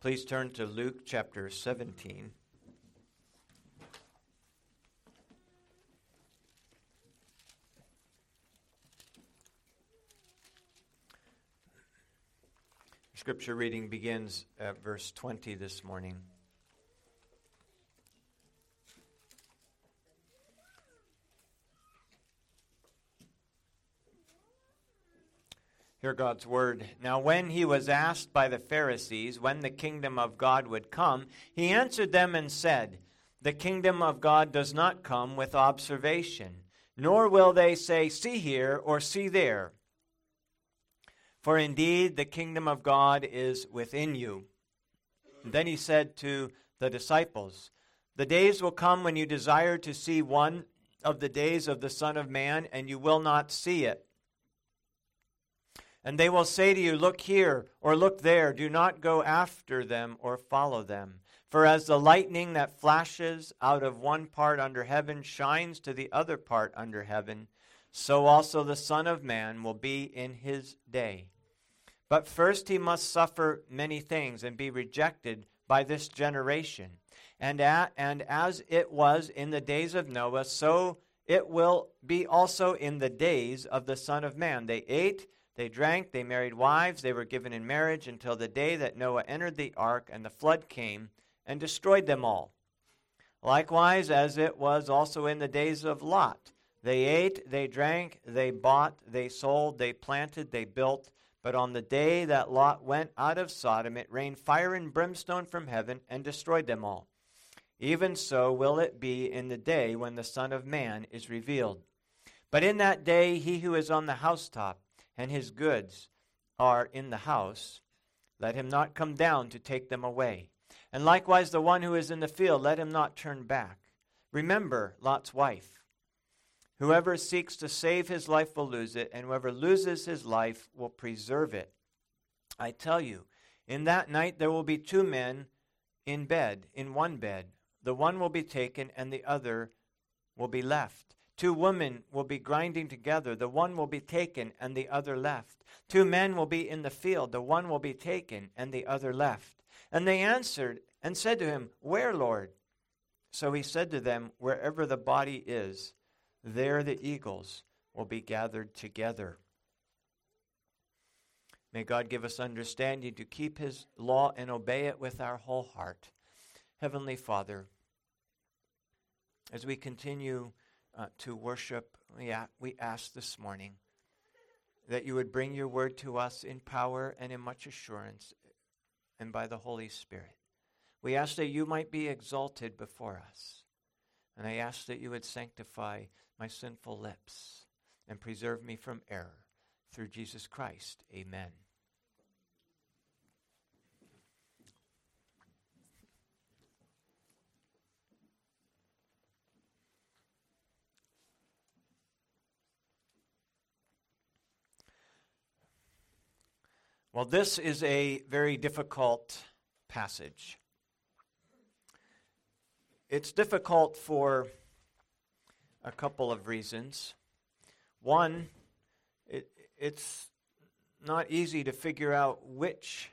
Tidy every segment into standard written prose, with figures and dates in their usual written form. Please turn to Luke chapter 17. Scripture reading begins at verse 20 this morning. Hear God's word. Now when he was asked by the Pharisees when the kingdom of God would come, he answered them and said, "The kingdom of God does not come with observation, nor will they say, 'See here,' or 'See there.' For indeed the kingdom of God is within you." And then he said to the disciples, "The days will come when you desire to see one of the days of the Son of Man, and you will not see it. And they will say to you, 'Look here,' or 'Look there.' Do not go after them or follow them. For as the lightning that flashes out of one part under heaven shines to the other part under heaven, so also the Son of Man will be in his day. But first he must suffer many things and be rejected by this generation. And as it was in the days of Noah, so it will be also in the days of the Son of Man. They ate, they drank, they married wives, they were given in marriage until the day that Noah entered the ark and the flood came and destroyed them all. Likewise, as it was also in the days of Lot, they ate, they drank, they bought, they sold, they planted, they built. But on the day that Lot went out of Sodom, it rained fire and brimstone from heaven and destroyed them all. Even so will it be in the day when the Son of Man is revealed. But in that day he who is on the housetop and his goods are in the house, let him not come down to take them away. And likewise the one who is in the field, let him not turn back. Remember Lot's wife. Whoever seeks to save his life will lose it, and whoever loses his life will preserve it. I tell you, in that night there will be two men in bed, in one bed. The one will be taken, and the other will be left. Two women will be grinding together. The one will be taken and the other left. Two men will be in the field. The one will be taken and the other left. And they answered and said to him, "Where, Lord?" So he said to them, "Wherever the body is, there the eagles will be gathered together." May God give us understanding to keep his law and obey it with our whole heart. Heavenly Father, as we continue to worship, we ask this morning that you would bring your word to us in power and in much assurance and by the Holy Spirit. We ask that you might be exalted before us, and I ask that you would sanctify my sinful lips and preserve me from error. Through Jesus Christ, amen. Well, this is a very difficult passage. It's difficult for a couple of reasons. One, it's not easy to figure out which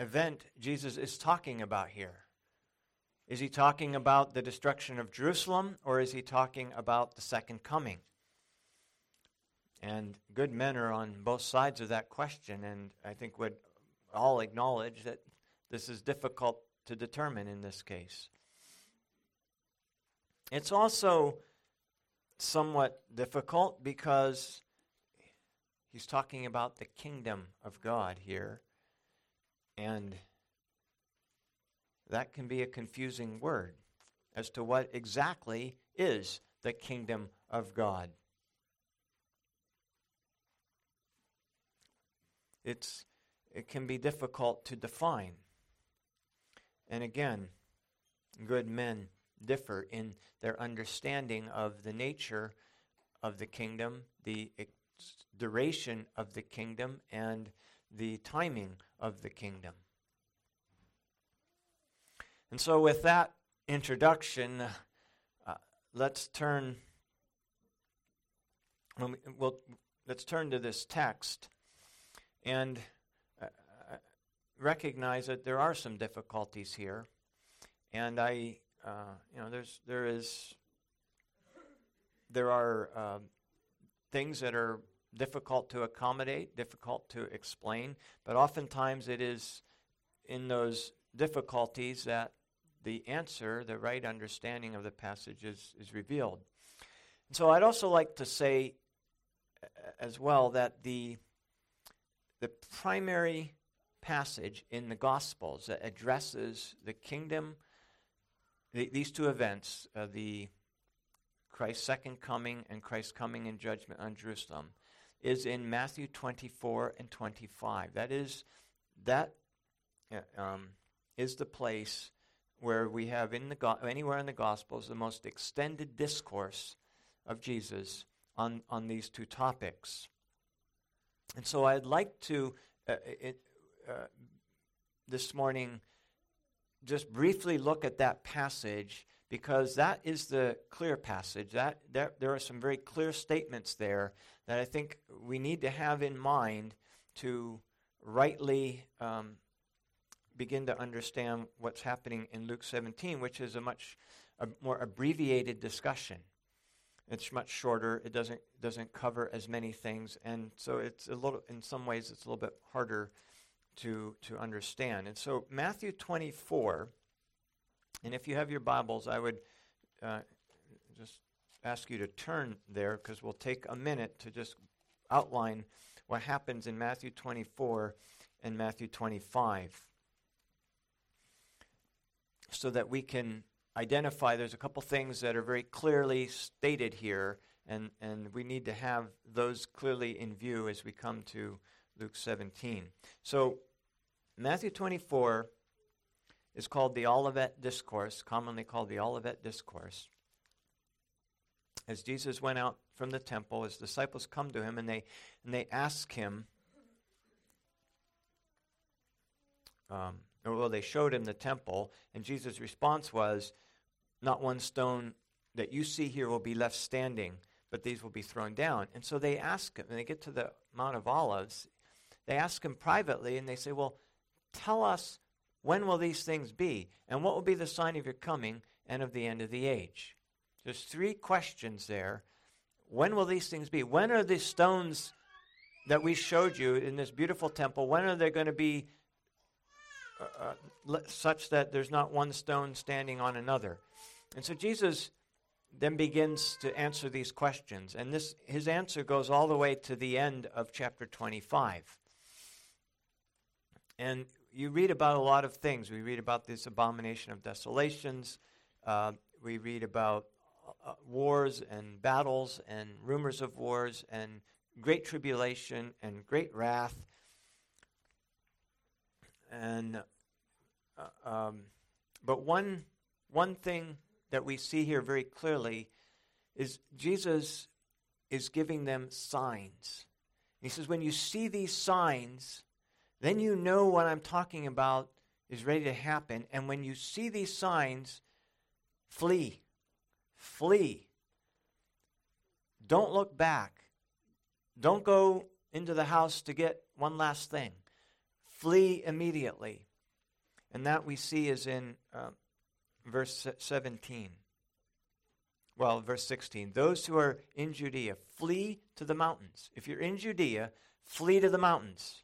event Jesus is talking about here. Is he talking about the destruction of Jerusalem, or is he talking about the second coming? And good men are on both sides of that question, and I think would all acknowledge that this is difficult to determine in this case. It's also somewhat difficult because he's talking about the kingdom of God here, and that can be a confusing word as to what exactly is the kingdom of God. It can be difficult to define. And again, good men differ in their understanding of the nature of the kingdom, the duration of the kingdom, and the timing of the kingdom. And so with that introduction, let's turn to this text. And recognize that there are some difficulties here, and there are things that are difficult to accommodate, difficult to explain, but oftentimes it is in those difficulties that the answer, the right understanding of the passage is revealed. And so I'd also like to say as well that the primary passage in the Gospels that addresses the kingdom, these two events, the Christ's second coming and Christ's coming in judgment on Jerusalem, is in Matthew 24 and 25. That is the place where we have anywhere in the Gospels the most extended discourse of Jesus on these two topics. And so I'd like to this morning just briefly look at that passage, because that is the clear passage. That there are some very clear statements there that I think we need to have in mind to rightly begin to understand what's happening in Luke 17, which is a more abbreviated discussion. It's much shorter. It doesn't cover as many things, and so it's a little. In some ways, it's a little bit harder to understand. And so Matthew 24, and if you have your Bibles, I would just ask you to turn there, because we'll take a minute to just outline what happens in Matthew 24 and Matthew 25, so that we can identify there's a couple things that are very clearly stated here, and we need to have those clearly in view as we come to Luke 17. So Matthew 24 is called the Olivet Discourse, commonly called the Olivet Discourse. As Jesus went out from the temple, his disciples come to him, and they ask him, they showed him the temple, and Jesus' response was, "Not one stone that you see here will be left standing, but these will be thrown down." And so they ask him, and they get to the Mount of Olives, they ask him privately, and they say, "Well, tell us, when will these things be? And what will be the sign of your coming and of the end of the age?" There's three questions there. When will these things be? When are these stones that we showed you in this beautiful temple, when are they going to be such that there's not one stone standing on another? And so Jesus then begins to answer these questions, and his answer goes all the way to the end of chapter 25. And you read about a lot of things. We read about this abomination of desolations. We read about wars and battles and rumors of wars and great tribulation and great wrath. And but one thing that we see here very clearly is Jesus is giving them signs. He says, when you see these signs, then you know what I'm talking about is ready to happen. And when you see these signs, flee. Flee. Don't look back. Don't go into the house to get one last thing. Flee immediately. And that we see is in verse 17. Well, verse 16. Those who are in Judea, flee to the mountains. If you're in Judea, flee to the mountains.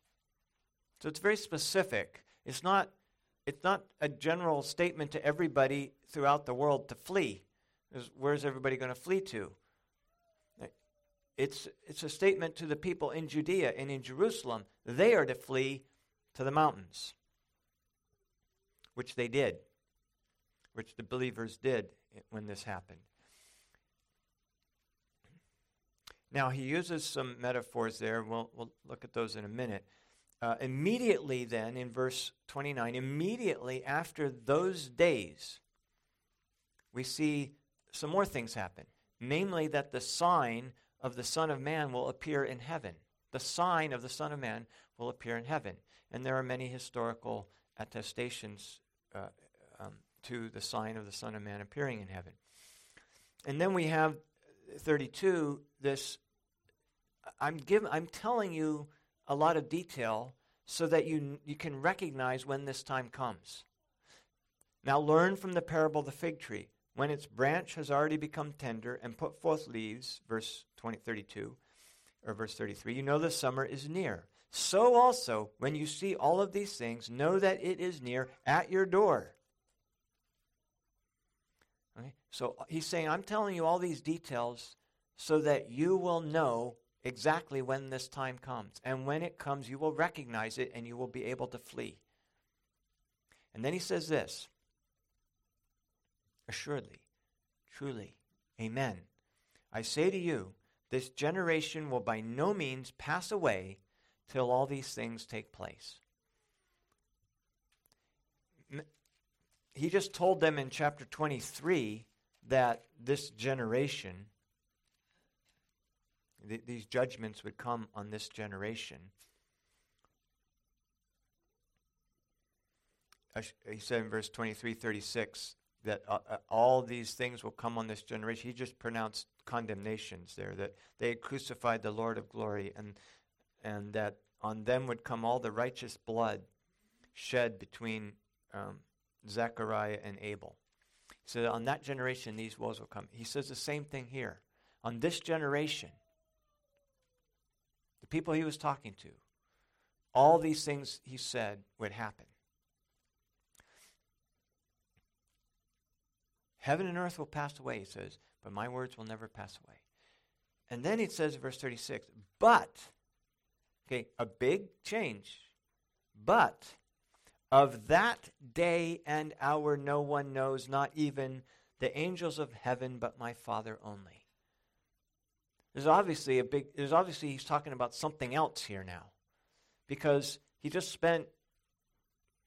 So it's very specific. It's not a general statement to everybody throughout the world to flee. Where's everybody going to flee to? It's a statement to the people in Judea and in Jerusalem. They are to flee to the mountains, which they did, which the believers did when this happened. Now, he uses some metaphors there. We'll look at those in a minute. Immediately then, in verse 29, immediately after those days, we see some more things happen, namely that the sign of the Son of Man will appear in heaven. The sign of the Son of Man will appear in heaven. And there are many historical attestations to the sign of the Son of Man appearing in heaven. And then we have 32. I'm telling you a lot of detail so that you can recognize when this time comes. Now learn from the parable of the fig tree. When its branch has already become tender and put forth leaves, verse 32, or verse 33, you know the summer is near. So also, when you see all of these things, know that it is near at your door. Okay? So he's saying, I'm telling you all these details so that you will know exactly when this time comes. And when it comes, you will recognize it and you will be able to flee. And then he says this, assuredly, truly, amen, I say to you, this generation will by no means pass away till all these things take place. He just told them in chapter 23 that this generation, these judgments would come on this generation. He said in verse 36, that all these things will come on this generation. He just pronounced condemnations there, that they had crucified the Lord of glory, and that on them would come all the righteous blood shed between Zechariah and Abel. So on that generation, these woes will come. He says the same thing here. On this generation, the people he was talking to, all these things he said would happen. Heaven and earth will pass away, he says, but my words will never pass away. And then it says in verse 36, a big change. But of that day and hour no one knows, not even the angels of heaven, but my Father only. There's obviously he's talking about something else here now, because he just spent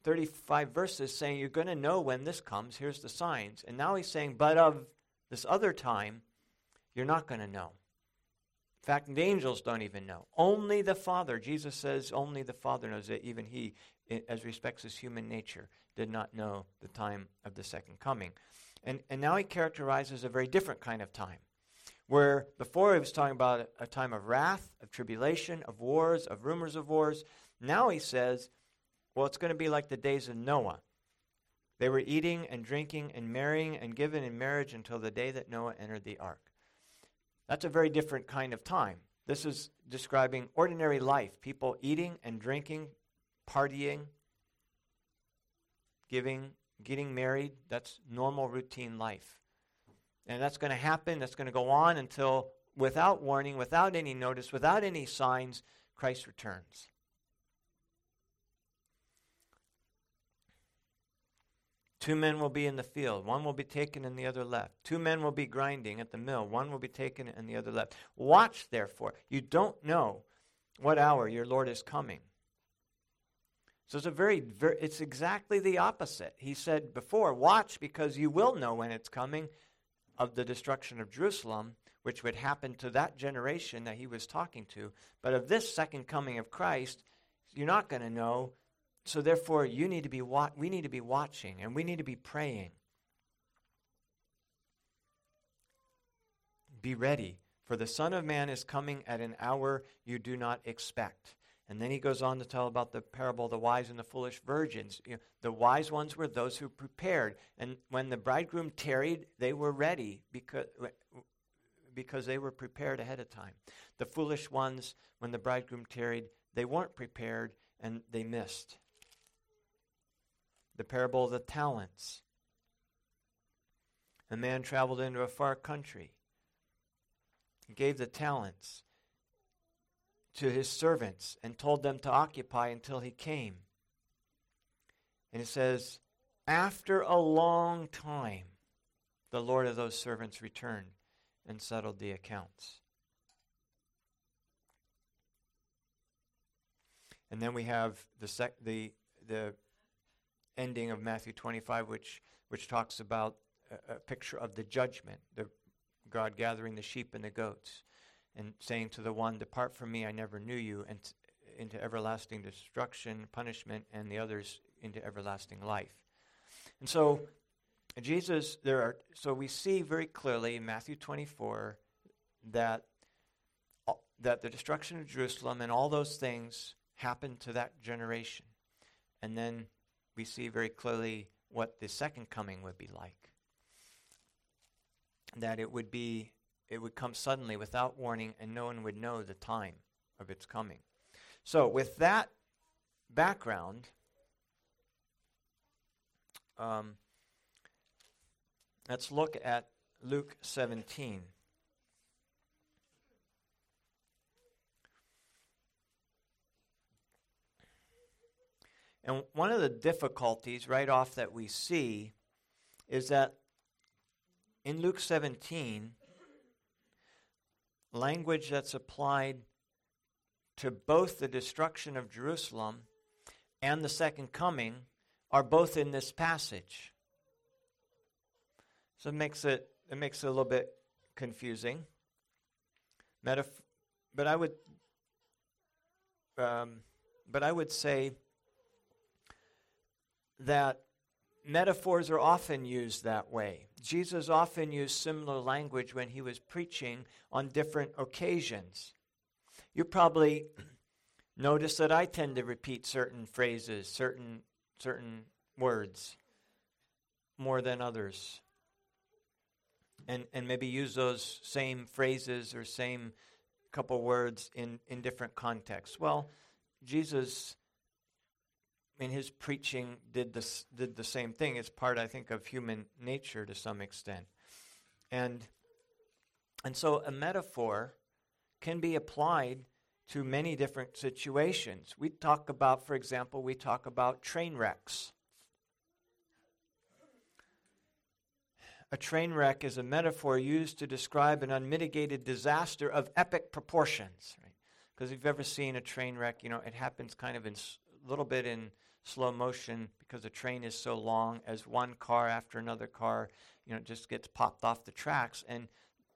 35 verses saying you're going to know when this comes, here's the signs. And now he's saying, but of this other time, you're not going to know. In fact, the angels don't even know. Only the Father, Jesus says, only the Father knows that even he, as respects his human nature, did not know the time of the second coming. And now he characterizes a very different kind of time, where before he was talking about a time of wrath, of tribulation, of wars, of rumors of wars. Now he says, well, it's going to be like the days of Noah. They were eating and drinking and marrying and given in marriage until the day that Noah entered the ark. That's a very different kind of time. This is describing ordinary life, people eating and drinking, partying, giving, getting married. That's normal, routine life. And that's going to happen. That's going to go on until, without warning, without any notice, without any signs, Christ returns. Two men will be in the field. One will be taken and the other left. Two men will be grinding at the mill. One will be taken and the other left. Watch, therefore. You don't know what hour your Lord is coming. So it's it's exactly the opposite. He said before, watch, because you will know when it's coming of the destruction of Jerusalem, which would happen to that generation that he was talking to. But of this second coming of Christ, you're not going to know. So therefore, we need to be watching, and we need to be praying. Be ready, for the Son of Man is coming at an hour you do not expect. And then he goes on to tell about the parable of the wise and the foolish virgins. You know, the wise ones were those who prepared, and when the bridegroom tarried, they were ready because they were prepared ahead of time. The foolish ones, when the bridegroom tarried, they weren't prepared, and they missed. The parable of the talents. A man traveled into a far country. He gave the talents to his servants and told them to occupy until he came. And it says, after a long time, the Lord of those servants returned and settled the accounts. And then we have the ending of Matthew 25, which talks about a picture of the judgment, the God gathering the sheep and the goats, and saying to the one, "Depart from me, I never knew you," and into everlasting destruction, punishment, and the others into everlasting life. And so, we see very clearly in Matthew 24 that the destruction of Jerusalem and all those things happened to that generation. And then we see very clearly what the second coming would be like. That it would come suddenly without warning, and no one would know the time of its coming. So with that background, let's look at Luke 17. And one of the difficulties right off that we see is that in Luke 17, language that's applied to both the destruction of Jerusalem and the second coming are both in this passage. So it makes it a little bit confusing. But I would say that metaphors are often used that way. Jesus often used similar language when he was preaching on different occasions. You probably notice that I tend to repeat certain phrases, certain words more than others. And maybe use those same phrases or same couple words in different contexts. Well, Jesus in his preaching did the same thing. It's part, I think, of human nature to some extent. And so a metaphor can be applied to many different situations. For example, we talk about train wrecks. A train wreck is a metaphor used to describe an unmitigated disaster of epic proportions, right? Because if you've ever seen a train wreck, you know, it happens kind of a little bit in slow motion because the train is so long, as one car after another car, you know, just gets popped off the tracks. And,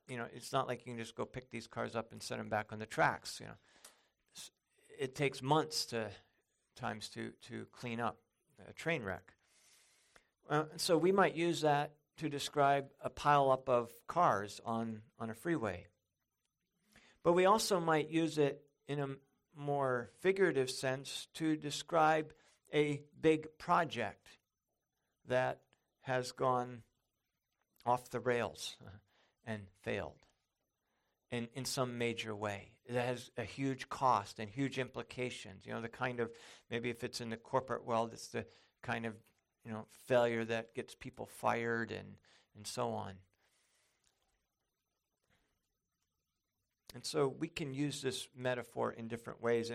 you know, it's not like you can just go pick these cars up and set them back on the tracks, you know. It takes months to clean up a train wreck. So we might use that to describe a pileup of cars on a freeway. But we also might use it in a more figurative sense to describe a big project that has gone off the rails and failed in some major way. That has a huge cost and huge implications. You know, the kind of, maybe if it's in the corporate world, it's the kind of, you know, failure that gets people fired and so on. And so we can use this metaphor in different ways.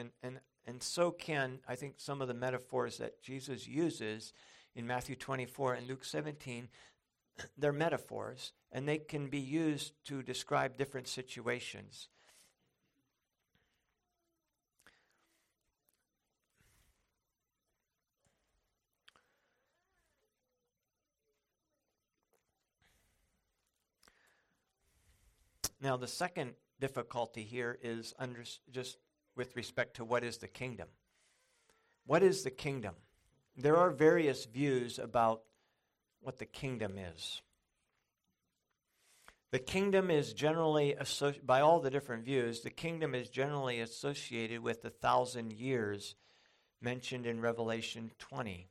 And so can, I think, some of the metaphors that Jesus uses in Matthew 24 and Luke 17, they're metaphors, and they can be used to describe different situations. Now, the second difficulty here is just with respect to what is the kingdom. What is the kingdom? There are various views about what the kingdom is. The kingdom is generally, by all the different views, the kingdom is generally associated with 1,000 years mentioned in Revelation 20.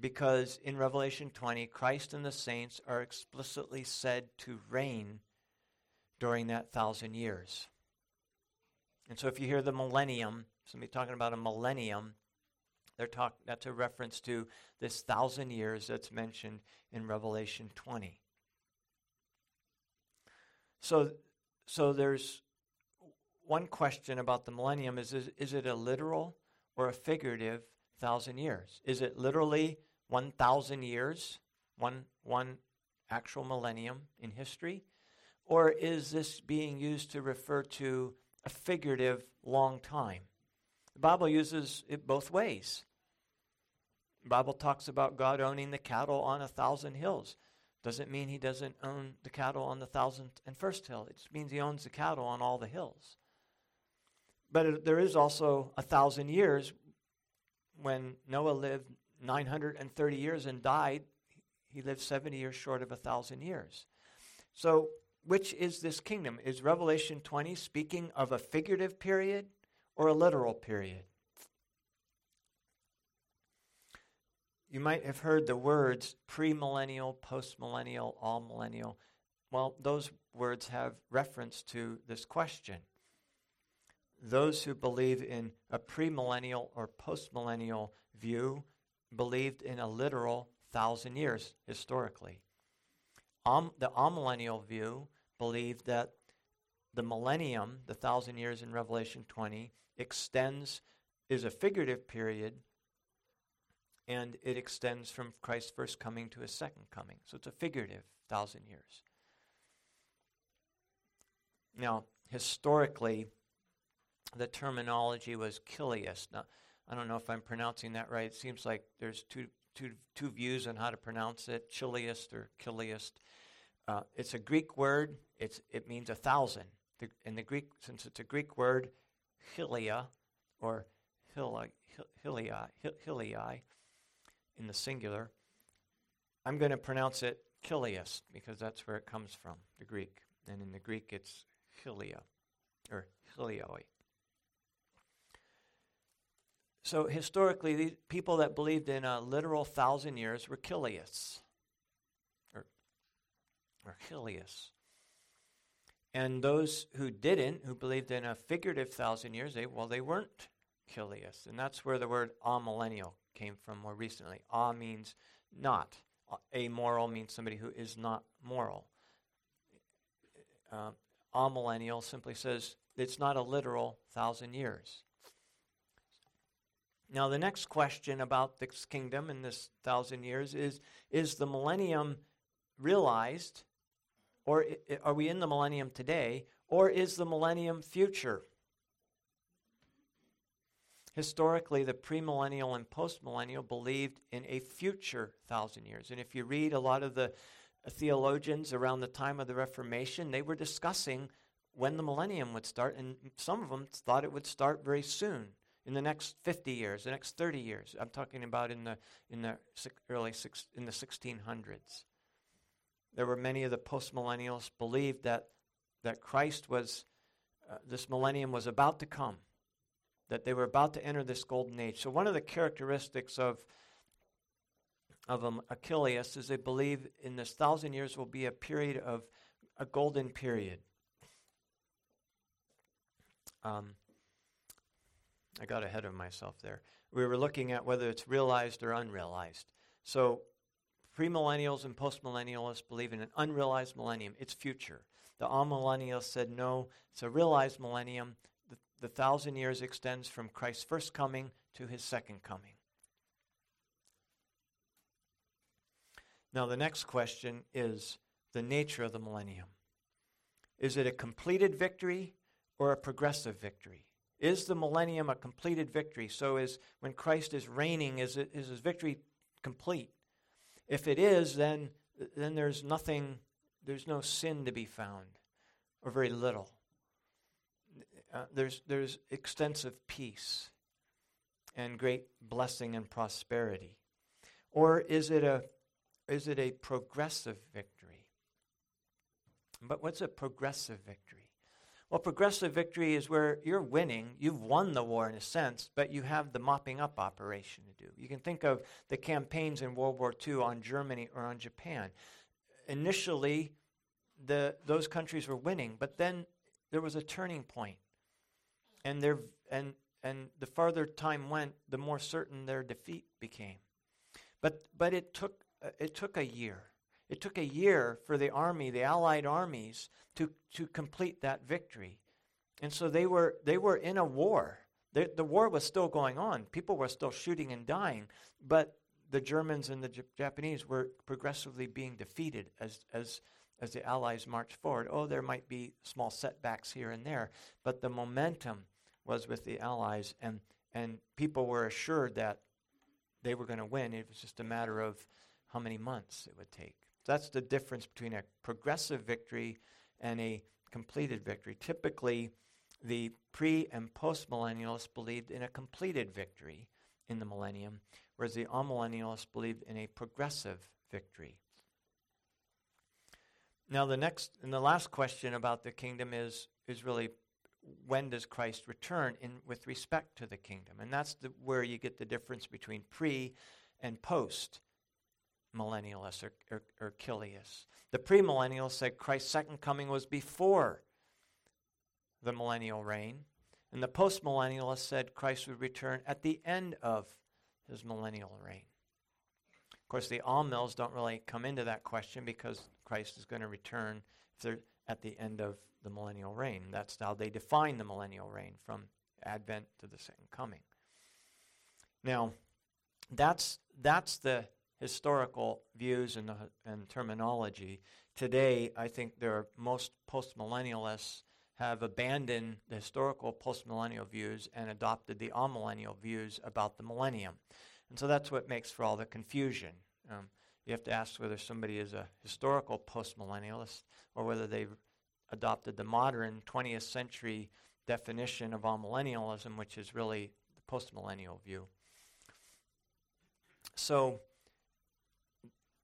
Because in Revelation 20, Christ and the saints are explicitly said to reign during that 1,000 years. And so if you hear the millennium, somebody talking about a millennium, that's a reference to this 1,000 years that's mentioned in Revelation 20. So there's one question about the millennium is it a literal or a figurative 1,000 years? Is it literally 1,000 years, one actual millennium in history? Or is this being used to refer to a figurative long time? The Bible uses it both ways. The Bible talks about God owning the cattle on 1,000 hills. Doesn't mean he doesn't own the cattle on the 1,001st hill. It just means he owns the cattle on all the hills. But there is also 1,000 years. When Noah lived 930 years and died, he lived 70 years short of 1,000 years. So, which is this kingdom? Is Revelation 20 speaking of a figurative period or a literal period? You might have heard the words premillennial, postmillennial, all millennial. Well, those words have reference to this question. Those who believe in a premillennial or postmillennial view believed in a literal 1,000 years historically. The amillennial view believed that the millennium, the 1,000 years in Revelation 20, is a figurative period, and it extends from Christ's first coming to his second coming. So it's a figurative 1,000 years. Now, historically, the terminology was Kilias. Now, I don't know if I'm pronouncing that right. It seems like there's two views on how to pronounce it, Chiliest or Kiliast. It's a Greek word. It means 1,000. In the Greek, since it's a Greek word, hilia or hilii in the singular, I'm going to pronounce it Kiliast because that's where it comes from, the Greek. And in the Greek, it's hilia or hilioi. So historically, these people that believed in a literal 1,000 years were Kiliasts, or Kilias. And those who didn't, who believed in a figurative 1,000 years, they weren't Kilias. And that's where the word amillennial came from more recently. A means not. Amoral means somebody who is not moral. Amillennial simply says it's not a literal 1,000 years. Now, the next question about this kingdom in this 1,000 years is the millennium realized, or are we in the millennium today, or is the millennium future? Historically, the premillennial and postmillennial believed in a future 1,000 years. And if you read a lot of the theologians around the time of the Reformation, they were discussing when the millennium would start, and some of them thought it would start very soon. In the next 50 years, the next 30 years, I'm talking about in the 1600s, there were many of the postmillennials believed that Christ was this millennium was about to come, that they were about to enter this golden age. So one of the characteristics of Achilleus is they believe in this 1,000 years will be a period of a golden period. I got ahead of myself there. We were looking at whether it's realized or unrealized. So premillennials and postmillennialists believe in an unrealized millennium. It's future. The amillennialists said, no, it's a realized millennium. The 1,000 years extends from Christ's first coming to his second coming. Now, the next question is the nature of the millennium. Is it a completed victory or a progressive victory? Is the millennium a completed victory? So when Christ is reigning, is his victory complete? If it is, then there's no sin to be found, or very little. There's extensive peace and great blessing and prosperity. Or is it a progressive victory? But what's a progressive victory? Well, progressive victory is where you're winning. You've won the war in a sense, but you have the mopping up operation to do. You can think of the campaigns in World War II on Germany or on Japan. Initially, those countries were winning, but then there was a turning point. And the farther time went, the more certain their defeat became. But it took a year. It took a year for the Allied armies, to complete that victory. And so they were in a war. The war was still going on. People were still shooting and dying. But the Germans and the Japanese were progressively being defeated as the Allies marched forward. Oh, there might be small setbacks here and there. But the momentum was with the Allies, and people were assured that they were going to win. It was just a matter of how many months it would take. That's the difference between a progressive victory and a completed victory. Typically, the pre- and post-millennialists believed in a completed victory in the millennium, whereas the amillennialists believed in a progressive victory. Now, the last question about the kingdom is really, when does Christ return with respect to the kingdom? And that's where you get the difference between pre- and post-millennialists or Kilius. The premillennialists said Christ's second coming was before the millennial reign, and the postmillennialists said Christ would return at the end of his millennial reign. Of course, the all mills don't really come into that question because Christ is going to return if they're at the end of the millennial reign. That's how they define the millennial reign, from Advent to the second coming. Now, that's the historical views and terminology. Today, I think there are most postmillennialists have abandoned the historical postmillennial views and adopted the amillennial views about the millennium. And so that's what makes for all the confusion. You have to ask whether somebody is a historical postmillennialist or whether they've adopted the modern 20th century definition of amillennialism, which is really the postmillennial view. So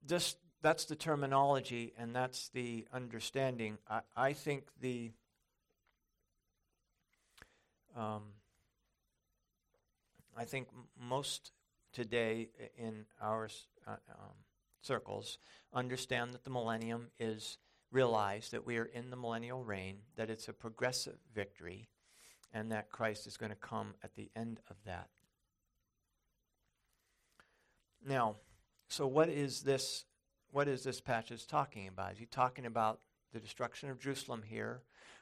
that's the terminology and that's the understanding. I think the most today in our circles understand that the millennium is realized, that we are in the millennial reign, that it's a progressive victory, and that Christ is going to come at the end of that. Now, so what is this? What is this passage talking about? Is he talking about the destruction of Jerusalem here,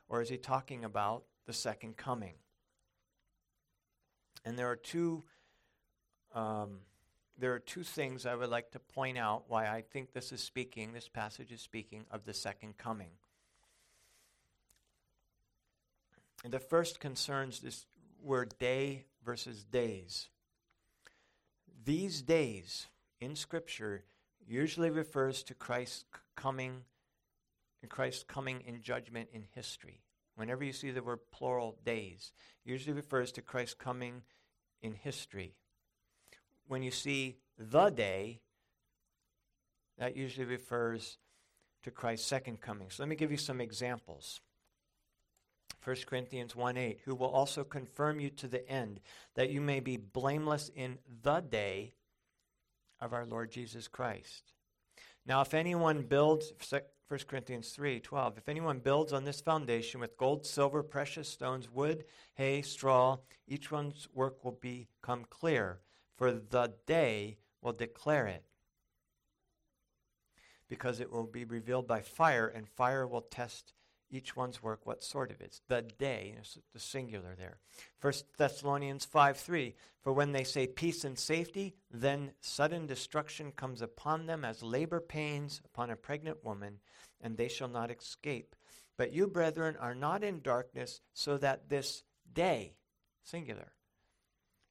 or is he talking about the second coming? And there are two things I would like to point out why I think this passage is speaking of the second coming. And the first concerns this word day versus days. These days in Scripture usually refers to Christ's coming in judgment in history. Whenever you see the word plural days, it usually refers to Christ's coming in history. When you see the day, that usually refers to Christ's second coming. So let me give you some examples. 1 Corinthians 1:8, who will also confirm you to the end, that you may be blameless in the day of our Lord Jesus Christ. Now, if anyone builds, 1 Corinthians 3:12, if anyone builds on this foundation with gold, silver, precious stones, wood, hay, straw, each one's work will become clear, for the day will declare it, because it will be revealed by fire, and fire will test each one's work, what sort of it is. The day, it's the singular there. 1 Thessalonians 5:3, for when they say peace and safety, then sudden destruction comes upon them as labor pains upon a pregnant woman, and they shall not escape. But you, brethren, are not in darkness, so that this day, singular,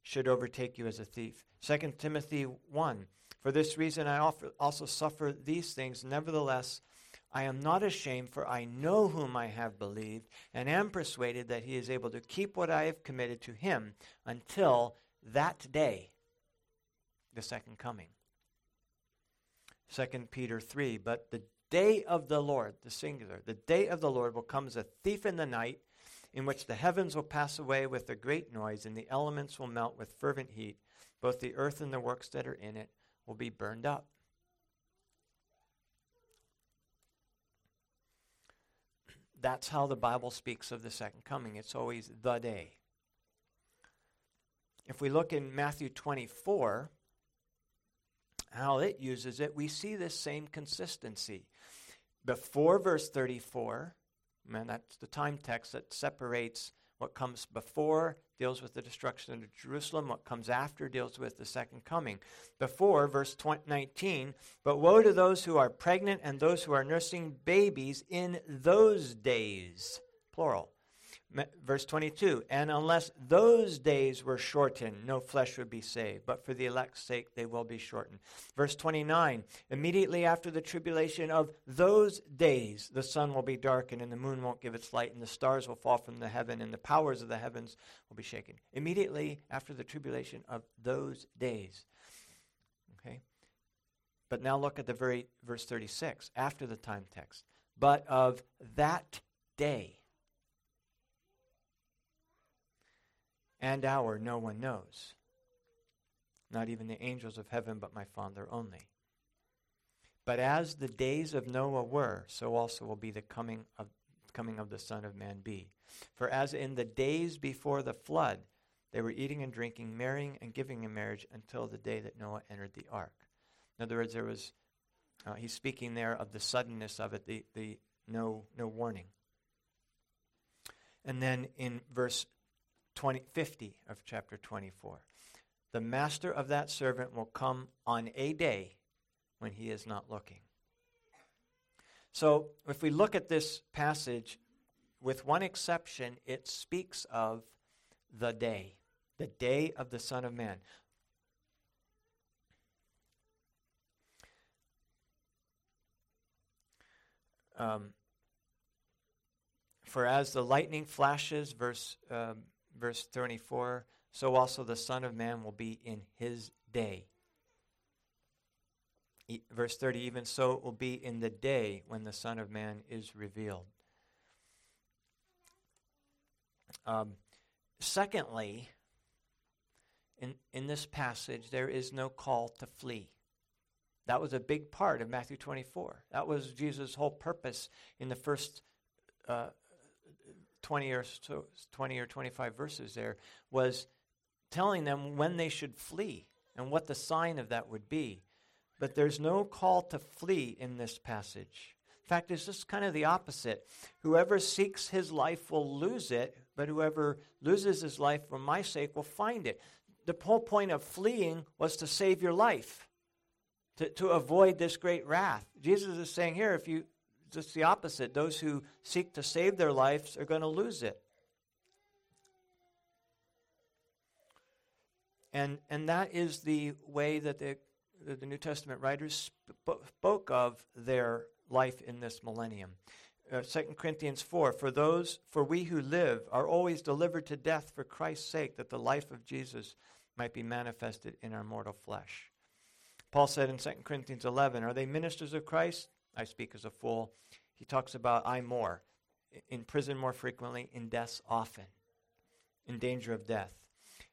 should overtake you as a thief. 2 Timothy 1, for this reason I also suffer these things, nevertheless I am not ashamed, for I know whom I have believed, and am persuaded that he is able to keep what I have committed to him until that day, the second coming. 2 Peter 3, but the day of the Lord, the singular, the day of the Lord will come as a thief in the night, in which the heavens will pass away with a great noise, and the elements will melt with fervent heat. Both the earth and the works that are in it will be burned up. That's how the Bible speaks of the second coming. It's always the day. If we look in Matthew 24, how it uses it, we see this same consistency. Before verse 34, and that's the time text that separates what comes before, deals with the destruction of Jerusalem. What comes after deals with the second coming. Before, verse 19, but woe to those who are pregnant and those who are nursing babies in those days, plural. Verse 22, and unless those days were shortened, no flesh would be saved, but for the elect's sake they will be shortened. Verse 29, immediately after the tribulation of those days, the sun will be darkened, and the moon won't give its light, and the stars will fall from the heaven, and the powers of the heavens will be shaken. Immediately after the tribulation of those days. Okay? But now look at the very verse 36, after the time text. But of that day and hour no one knows, not even the angels of heaven, but my Father only. But as the days of Noah were, so also will be the coming of the Son of Man be. For as in the days before the flood, they were eating and drinking, marrying and giving in marriage until the day that Noah entered the ark. In other words, there was, he's speaking there of the suddenness of it, the no warning. And then in verse 50 of chapter 24, the master of that servant will come on a day when he is not looking. So if we look at this passage, with one exception, it speaks of the day of the Son of Man. For as the lightning flashes, verse 34, so also the Son of Man will be in his day. Verse 30, even so it will be in the day when the Son of Man is revealed. Secondly, in this passage, there is no call to flee. That was a big part of Matthew 24. That was Jesus' whole purpose in the first 20 or 25 verses there, was telling them when they should flee and what the sign of that would be. But there's no call to flee in this passage. In fact, it's just kind of the opposite. Whoever seeks his life will lose it, but whoever loses his life for my sake will find it. The whole point of fleeing was to save your life, to avoid this great wrath. Jesus is saying here, if you, just the opposite. Those who seek to save their lives are going to lose it. And that is the way that the New Testament writers spoke of their life in this millennium. 2 Corinthians 4, for we who live are always delivered to death for Christ's sake, that the life of Jesus might be manifested in our mortal flesh. Paul said in 2 Corinthians 11, are they ministers of Christ? I speak as a fool. He talks about I more, in prison more frequently, in deaths often, in danger of death.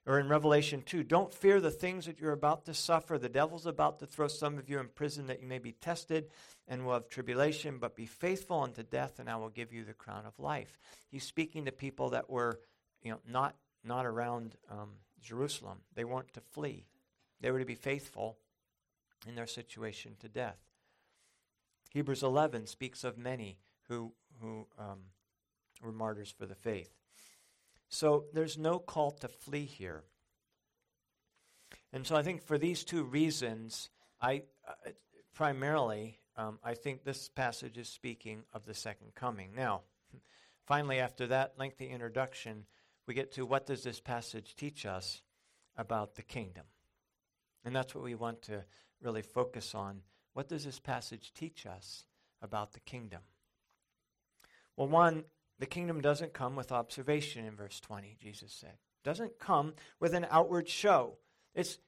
Or in Revelation 2, don't fear the things that you're about to suffer. The devil's about to throw some of you in prison that you may be tested and will have tribulation, but be faithful unto death, and I will give you the crown of life. He's speaking to people that were not around Jerusalem. They weren't to flee. They were to be faithful in their situation to death. Hebrews 11 speaks of many who were martyrs for the faith. So there's no call to flee here. And so I think for these two reasons, I think this passage is speaking of the second coming. Now, finally, after that lengthy introduction, we get to what does this passage teach us about the kingdom? And that's what we want to really focus on. What does this passage teach us about the kingdom? Well, one, the kingdom doesn't come with observation in verse 20, Jesus said. It doesn't come with an outward show.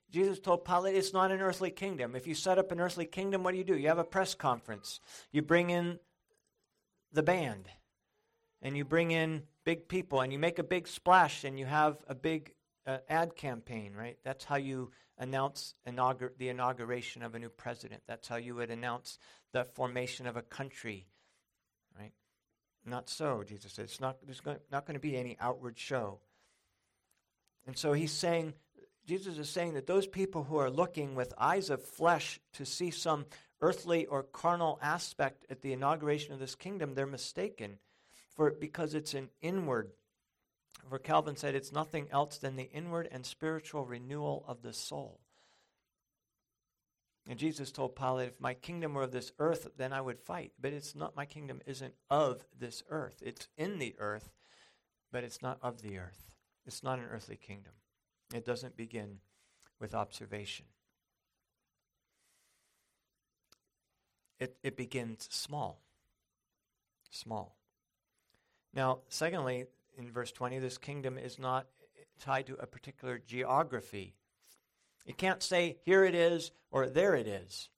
Jesus told Pilate, it's not an earthly kingdom. If you set up an earthly kingdom, what do? You have a press conference. You bring in the band, and you bring in big people, and you make a big splash, and you have a big ad campaign, right? That's how you announce the inauguration of a new president. That's how you would announce the formation of a country, right? Not so, Jesus said. There's not going to be any outward show. And so Jesus is saying that those people who are looking with eyes of flesh to see some earthly or carnal aspect at the inauguration of this kingdom, they're mistaken, because it's an inward. For Calvin said, it's nothing else than the inward and spiritual renewal of the soul. And Jesus told Pilate, if my kingdom were of this earth, then I would fight. But it's not, my kingdom isn't of this earth. It's in the earth, but it's not of the earth. It's not an earthly kingdom. It doesn't begin with observation. It begins small. Small. Now, secondly, in verse 20, this kingdom is not tied to a particular geography. You can't say, here it is, or there it is.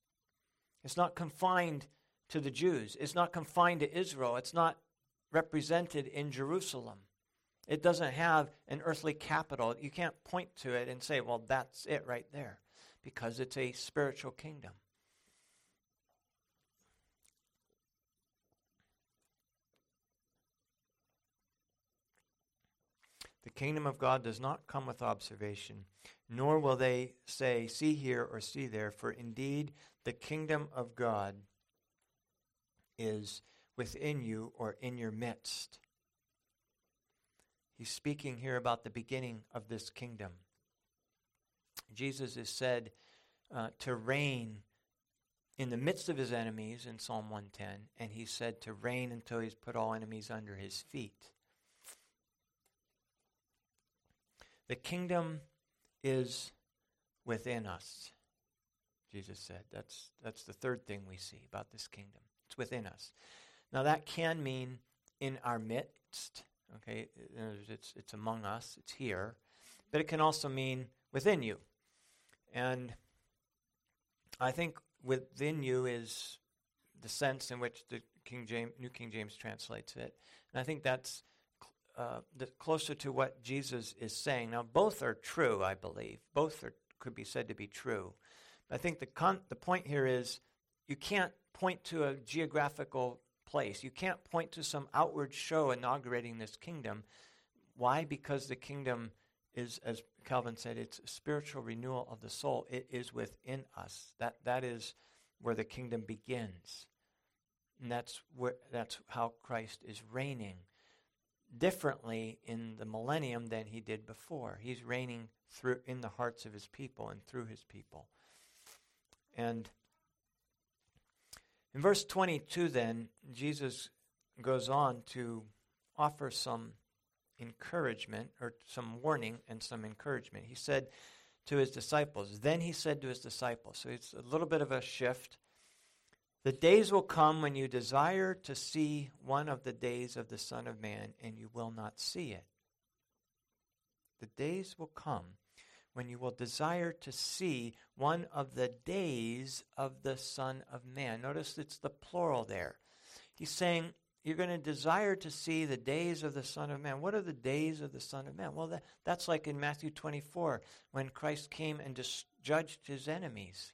It's not confined to the Jews. It's not confined to Israel. It's not represented in Jerusalem. It doesn't have an earthly capital. You can't point to it and say, well, that's it right there, because it's a spiritual kingdom. The kingdom of God does not come with observation, nor will they say, see here or see there, for indeed the kingdom of God is within you or in your midst. He's speaking here about the beginning of this kingdom. Jesus is said to reign in the midst of his enemies in Psalm 110, and he's said to reign until he's put all enemies under his feet. The kingdom is within us, Jesus said. That's the third thing we see about this kingdom. It's within us. Now that can mean in our midst. Okay, it's among us, it's here, but it can also mean within you. And I think within you is the sense in which the New King James translates it. And I think that's closer to what Jesus is saying. Now, both are true, I believe. Both could be said to be true. But I think the point here is you can't point to a geographical place. You can't point to some outward show inaugurating this kingdom. Why? Because the kingdom is, as Calvin said, it's a spiritual renewal of the soul. It is within us. That is where the kingdom begins. And that's how Christ is reigning differently in the millennium than he did before. He's reigning through in the hearts of his people and through his people. And in verse 22 then, Jesus goes on to offer some encouragement, or some warning and some encouragement. He said to his disciples, then he said to his disciples, so it's a little bit of a shift. The days will come when you desire to see one of the days of the Son of Man, and you will not see it. The days will come when you will desire to see one of the days of the Son of Man. Notice it's the plural there. He's saying you're going to desire to see the days of the Son of Man. What are the days of the Son of Man? Well, that's like in Matthew 24 when Christ came and judged his enemies.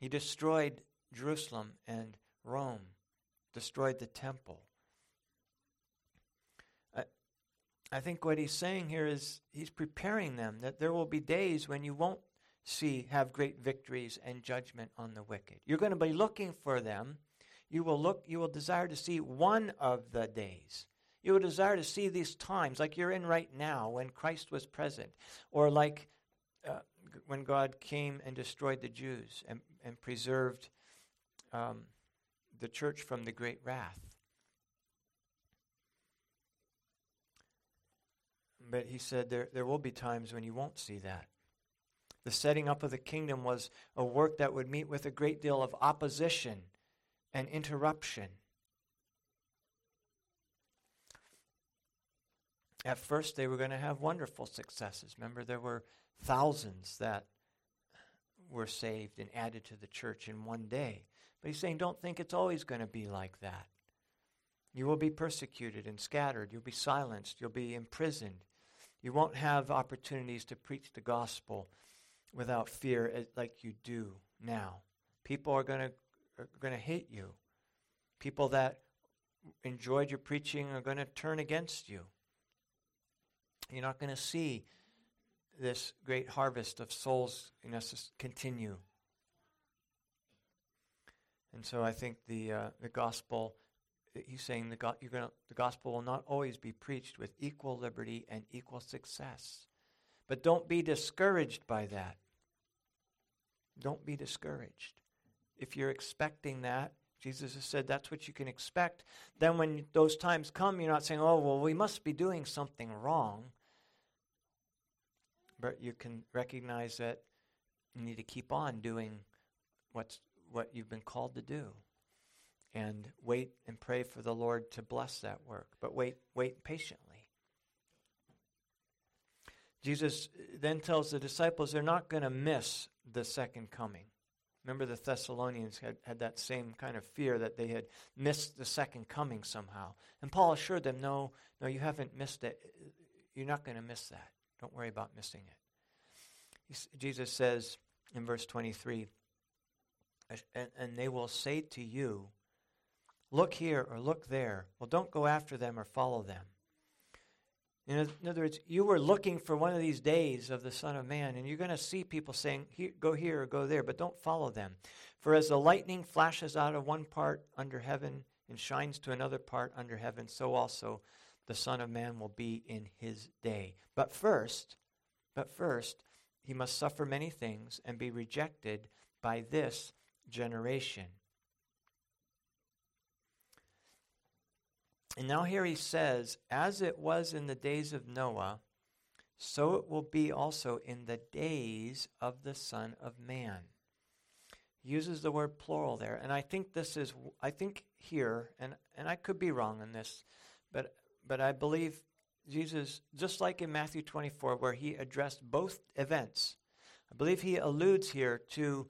He destroyed Jerusalem and Rome, destroyed the temple. I think what he's saying here is he's preparing them that there will be days when you won't have great victories and judgment on the wicked. You're going to be looking for them. You will desire to see one of the days. You will desire to see these times like you're in right now when Christ was present, or like when God came and destroyed the Jews and preserved the church from the great wrath. But he said there will be times when you won't see that. The setting up of the kingdom was a work that would meet with a great deal of opposition and interruption. At first, they were going to have wonderful successes. Remember, there were thousands that were saved and added to the church in one day. But he's saying, don't think it's always going to be like that. You will be persecuted and scattered. You'll be silenced. You'll be imprisoned. You won't have opportunities to preach the gospel without fear like you do now. People are going to hate you. People that enjoyed your preaching are going to turn against you. You're not going to see this great harvest of souls continue. And so I think the gospel, he's saying the gospel will not always be preached with equal liberty and equal success. But don't be discouraged by that. Don't be discouraged. If you're expecting that, Jesus has said that's what you can expect. Then when those times come, you're not saying, oh, well, we must be doing something wrong. But you can recognize that you need to keep on doing what you've been called to do. And wait and pray for the Lord to bless that work. But wait patiently. Jesus then tells the disciples they're not going to miss the second coming. Remember, the Thessalonians had that same kind of fear that they had missed the second coming somehow. And Paul assured them, no, you haven't missed it. You're not going to miss that. Don't worry about missing it. Jesus says in verse 23, and they will say to you, look here or look there. Well, don't go after them or follow them. In other words, you were looking for one of these days of the Son of Man, and you're going to see people saying, go here or go there, but don't follow them. For as the lightning flashes out of one part under heaven and shines to another part under heaven, so also the Son of Man will be in his day. But first, he must suffer many things and be rejected by this generation. And now here he says, as it was in the days of Noah, so it will be also in the days of the Son of Man. He uses the word plural there. And I think this is, here, and I could be wrong on this, but I believe Jesus, just like in Matthew 24, where he addressed both events, I believe he alludes here to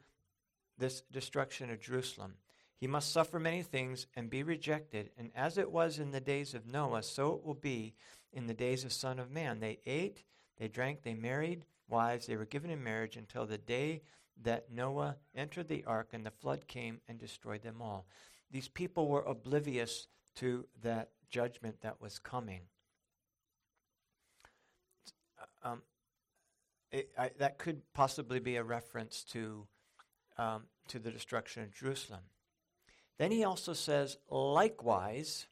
this destruction of Jerusalem. He must suffer many things and be rejected. And as it was in the days of Noah, so it will be in the days of Son of Man. They ate, they drank, they married wives, they were given in marriage until the day that Noah entered the ark and the flood came and destroyed them all. These people were oblivious to that judgment that was coming. That could possibly be a reference to the destruction of Jerusalem. Then he also says, likewise,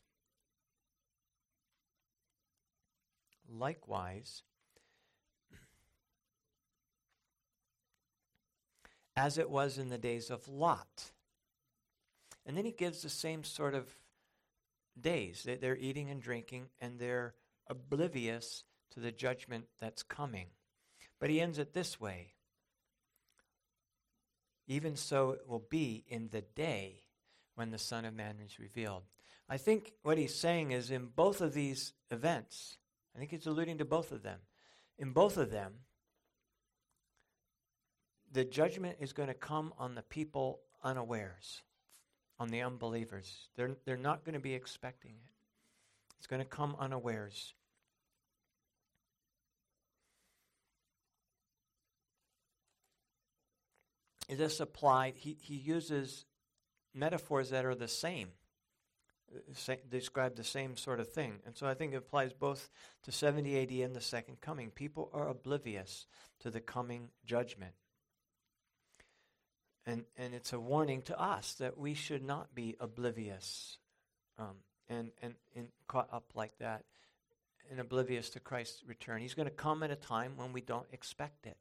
as it was in the days of Lot. And then he gives the same sort of days. They're eating and drinking, and they're oblivious to the judgment that's coming. But he ends it this way. Even so it will be in the day when the Son of Man is revealed. I think what he's saying is in both of these events, I think he's alluding to both of them. In both of them, the judgment is going to come on the people unawares, on the unbelievers. They're not going to be expecting it. It's going to come unawares. Is this applied? He uses metaphors that are the same, describe the same sort of thing. And so I think it applies both to 70 AD and the second coming. People are oblivious to the coming judgment. And it's a warning to us that we should not be oblivious and caught up like that and oblivious to Christ's return. He's going to come at a time when we don't expect it.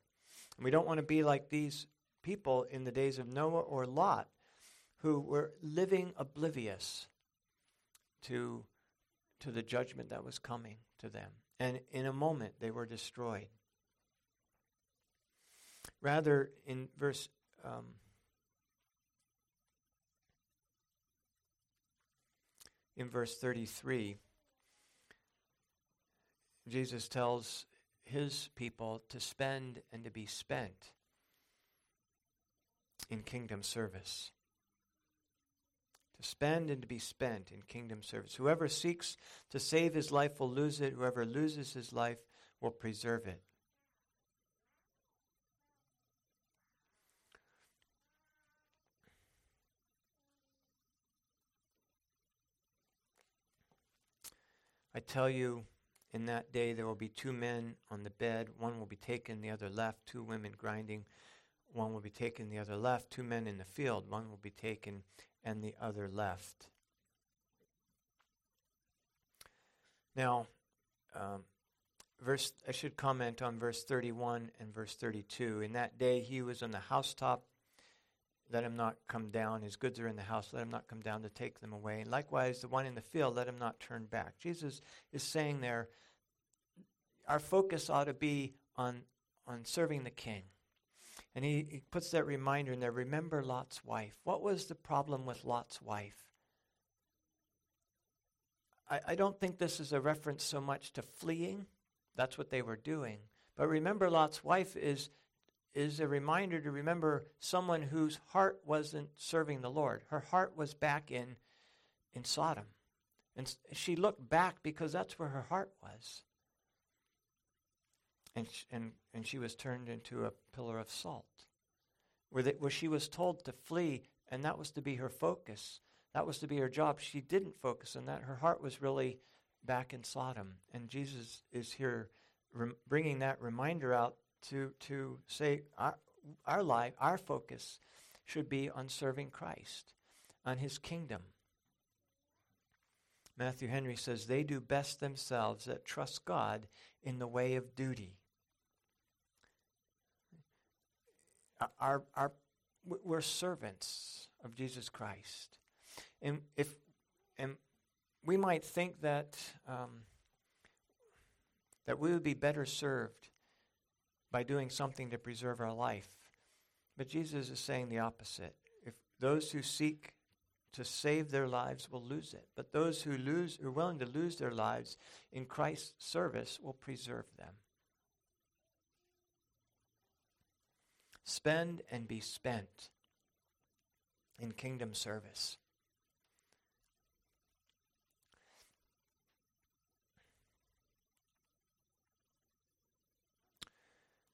And we don't want to be like these people in the days of Noah or Lot, who were living oblivious to the judgment that was coming to them. And in a moment, they were destroyed. Rather, in verse 33, Jesus tells his people to spend and to be spent in kingdom service. Spend and to be spent in kingdom service. Whoever seeks to save his life will lose it. Whoever loses his life will preserve it. I tell you, in that day there will be two men on the bed. One will be taken, the other left. Two women grinding. One will be taken, the other left. Two men in the field. One will be taken and the other left. Now, I should comment on verse 31 and verse 32. In that day he was on the housetop, let him not come down. His goods are in the house, let him not come down to take them away. And likewise, the one in the field, let him not turn back. Jesus is saying there, our focus ought to be on serving the King. And he puts that reminder in there, remember Lot's wife. What was the problem with Lot's wife? I don't think this is a reference so much to fleeing. That's what they were doing. But remember Lot's wife is a reminder to remember someone whose heart wasn't serving the Lord. Her heart was back in Sodom. And she looked back because that's where her heart was. And she was turned into a pillar of salt, where she was told to flee, and that was to be her focus. That was to be her job. She didn't focus on that. Her heart was really back in Sodom, and Jesus is here bringing that reminder out to say our life, our focus should be on serving Christ, on his kingdom. Matthew Henry says, they do best themselves that trust God in the way of duty. We're servants of Jesus Christ. And we might think that we would be better served by doing something to preserve our life. But Jesus is saying the opposite. If those who seek to save their lives will lose it, but those who are willing to lose their lives in Christ's service will preserve them. Spend and be spent in kingdom service.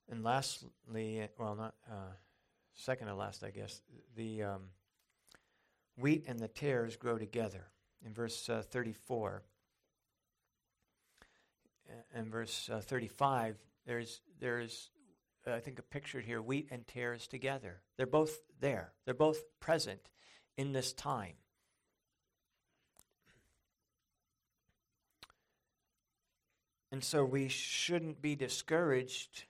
And lastly, second to last, I guess, the wheat and the tares grow together. In verse 34 and verse 35, there's I think a picture here, wheat and tares together. They're both there. They're both present in this time. And so we shouldn't be discouraged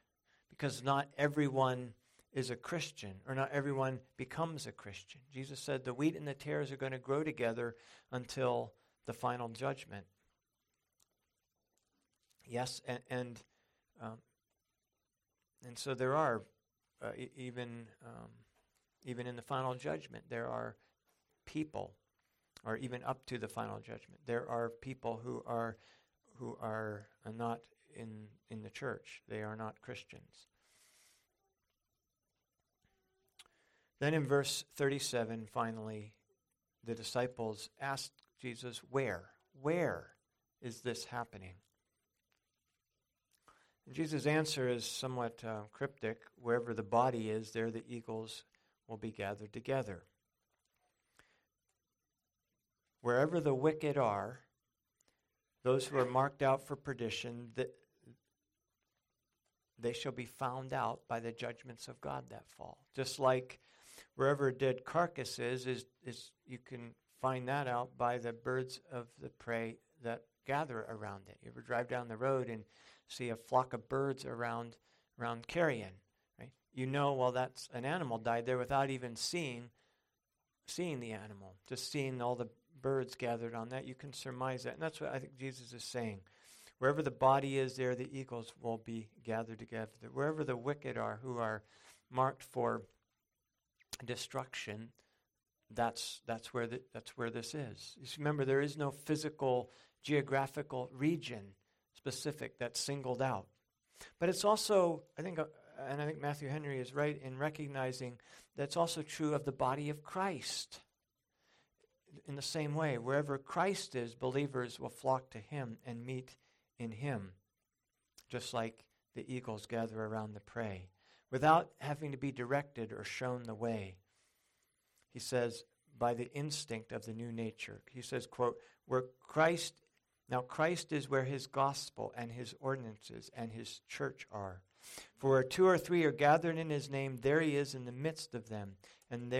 because not everyone is a Christian, or not everyone becomes a Christian. Jesus said the wheat and the tares are going to grow together until the final judgment. Yes, and so there are, even in the final judgment, there are people, or even up to the final judgment, there are people who are not in the church. They are not Christians. Then in verse 37, finally, the disciples asked Jesus, where? Where is this happening? Jesus' answer is somewhat cryptic. Wherever the body is, there the eagles will be gathered together. Wherever the wicked are, those who are marked out for perdition, they shall be found out by the judgments of God that fall. Just like wherever a dead carcass is you can find that out by the birds of the prey that gather around it. You ever drive down the road and see a flock of birds around carrion, right? You know, well, that's an animal died there without even seeing the animal. Just seeing all the birds gathered on that, you can surmise that. And that's what I think Jesus is saying. Wherever the body is, there the eagles will be gathered together. Wherever the wicked are who are marked for destruction, that's where this is. Just remember, there is no physical, geographical region specific that's singled out. But it's also, I think Matthew Henry is right in recognizing that's also true of the body of Christ. In the same way, wherever Christ is, believers will flock to him and meet in him, just like the eagles gather around the prey, without having to be directed or shown the way. He says, by the instinct of the new nature. He says, quote, Now Christ is where his gospel and his ordinances and his church are. For where two or three are gathered in his name, there he is in the midst of them, and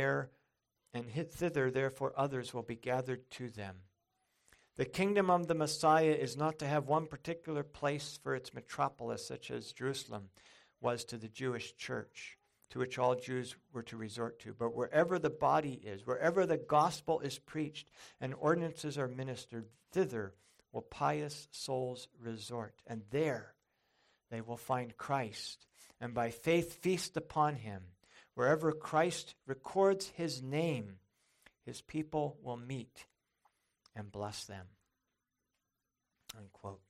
thither therefore others will be gathered to them. The kingdom of the Messiah is not to have one particular place for its metropolis, such as Jerusalem was to the Jewish church, to which all Jews were to resort to. But wherever the body is, wherever the gospel is preached and ordinances are ministered, thither will pious souls resort, and there they will find Christ, and by faith feast upon him. Wherever Christ records his name, his people will meet and bless them. Unquote.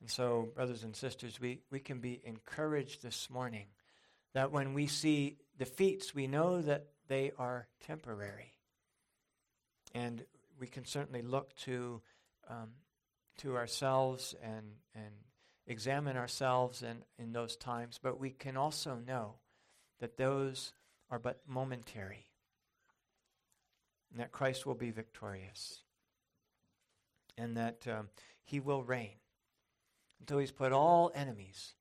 And so, brothers and sisters, we can be encouraged this morning that when we see defeats, we know that they are temporary. And we can certainly look to ourselves and examine ourselves in those times, but we can also know that those are but momentary and that Christ will be victorious and that he will reign until he's put all enemies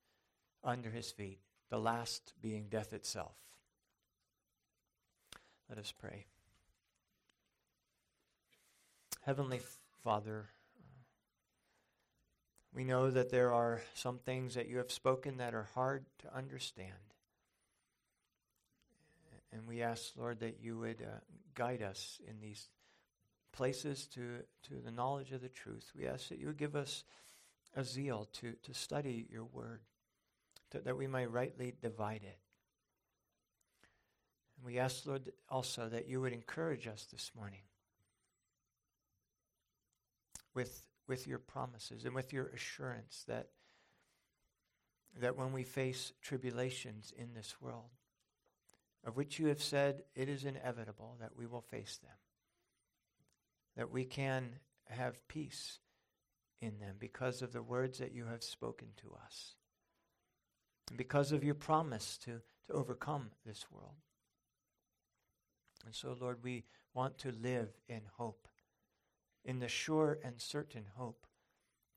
under his feet, the last being death itself. Let us pray. Heavenly Father, we know that there are some things that you have spoken that are hard to understand. And we ask, Lord, that you would guide us in these places to the knowledge of the truth. We ask that you would give us a zeal to study your word, that we may rightly divide it. And we ask, Lord, also that you would encourage us this morning with your promises and with your assurance that when we face tribulations in this world, of which you have said it is inevitable that we will face them, that we can have peace in them because of the words that you have spoken to us and because of your promise to overcome this world. And so, Lord, we want to live in hope, in the sure and certain hope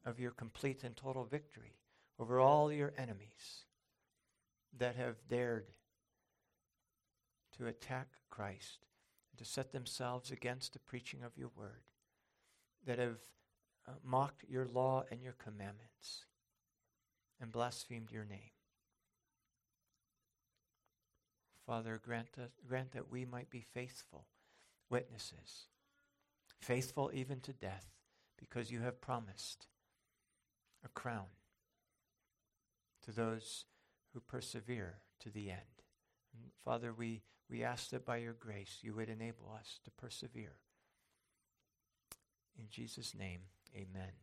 of your complete and total victory over all your enemies that have dared to attack Christ, to set themselves against the preaching of your word, that have mocked your law and your commandments and blasphemed your name. Father, grant that we might be faithful witnesses, faithful even to death, because you have promised a crown to those who persevere to the end. And Father, we ask that by your grace you would enable us to persevere. In Jesus' name, amen.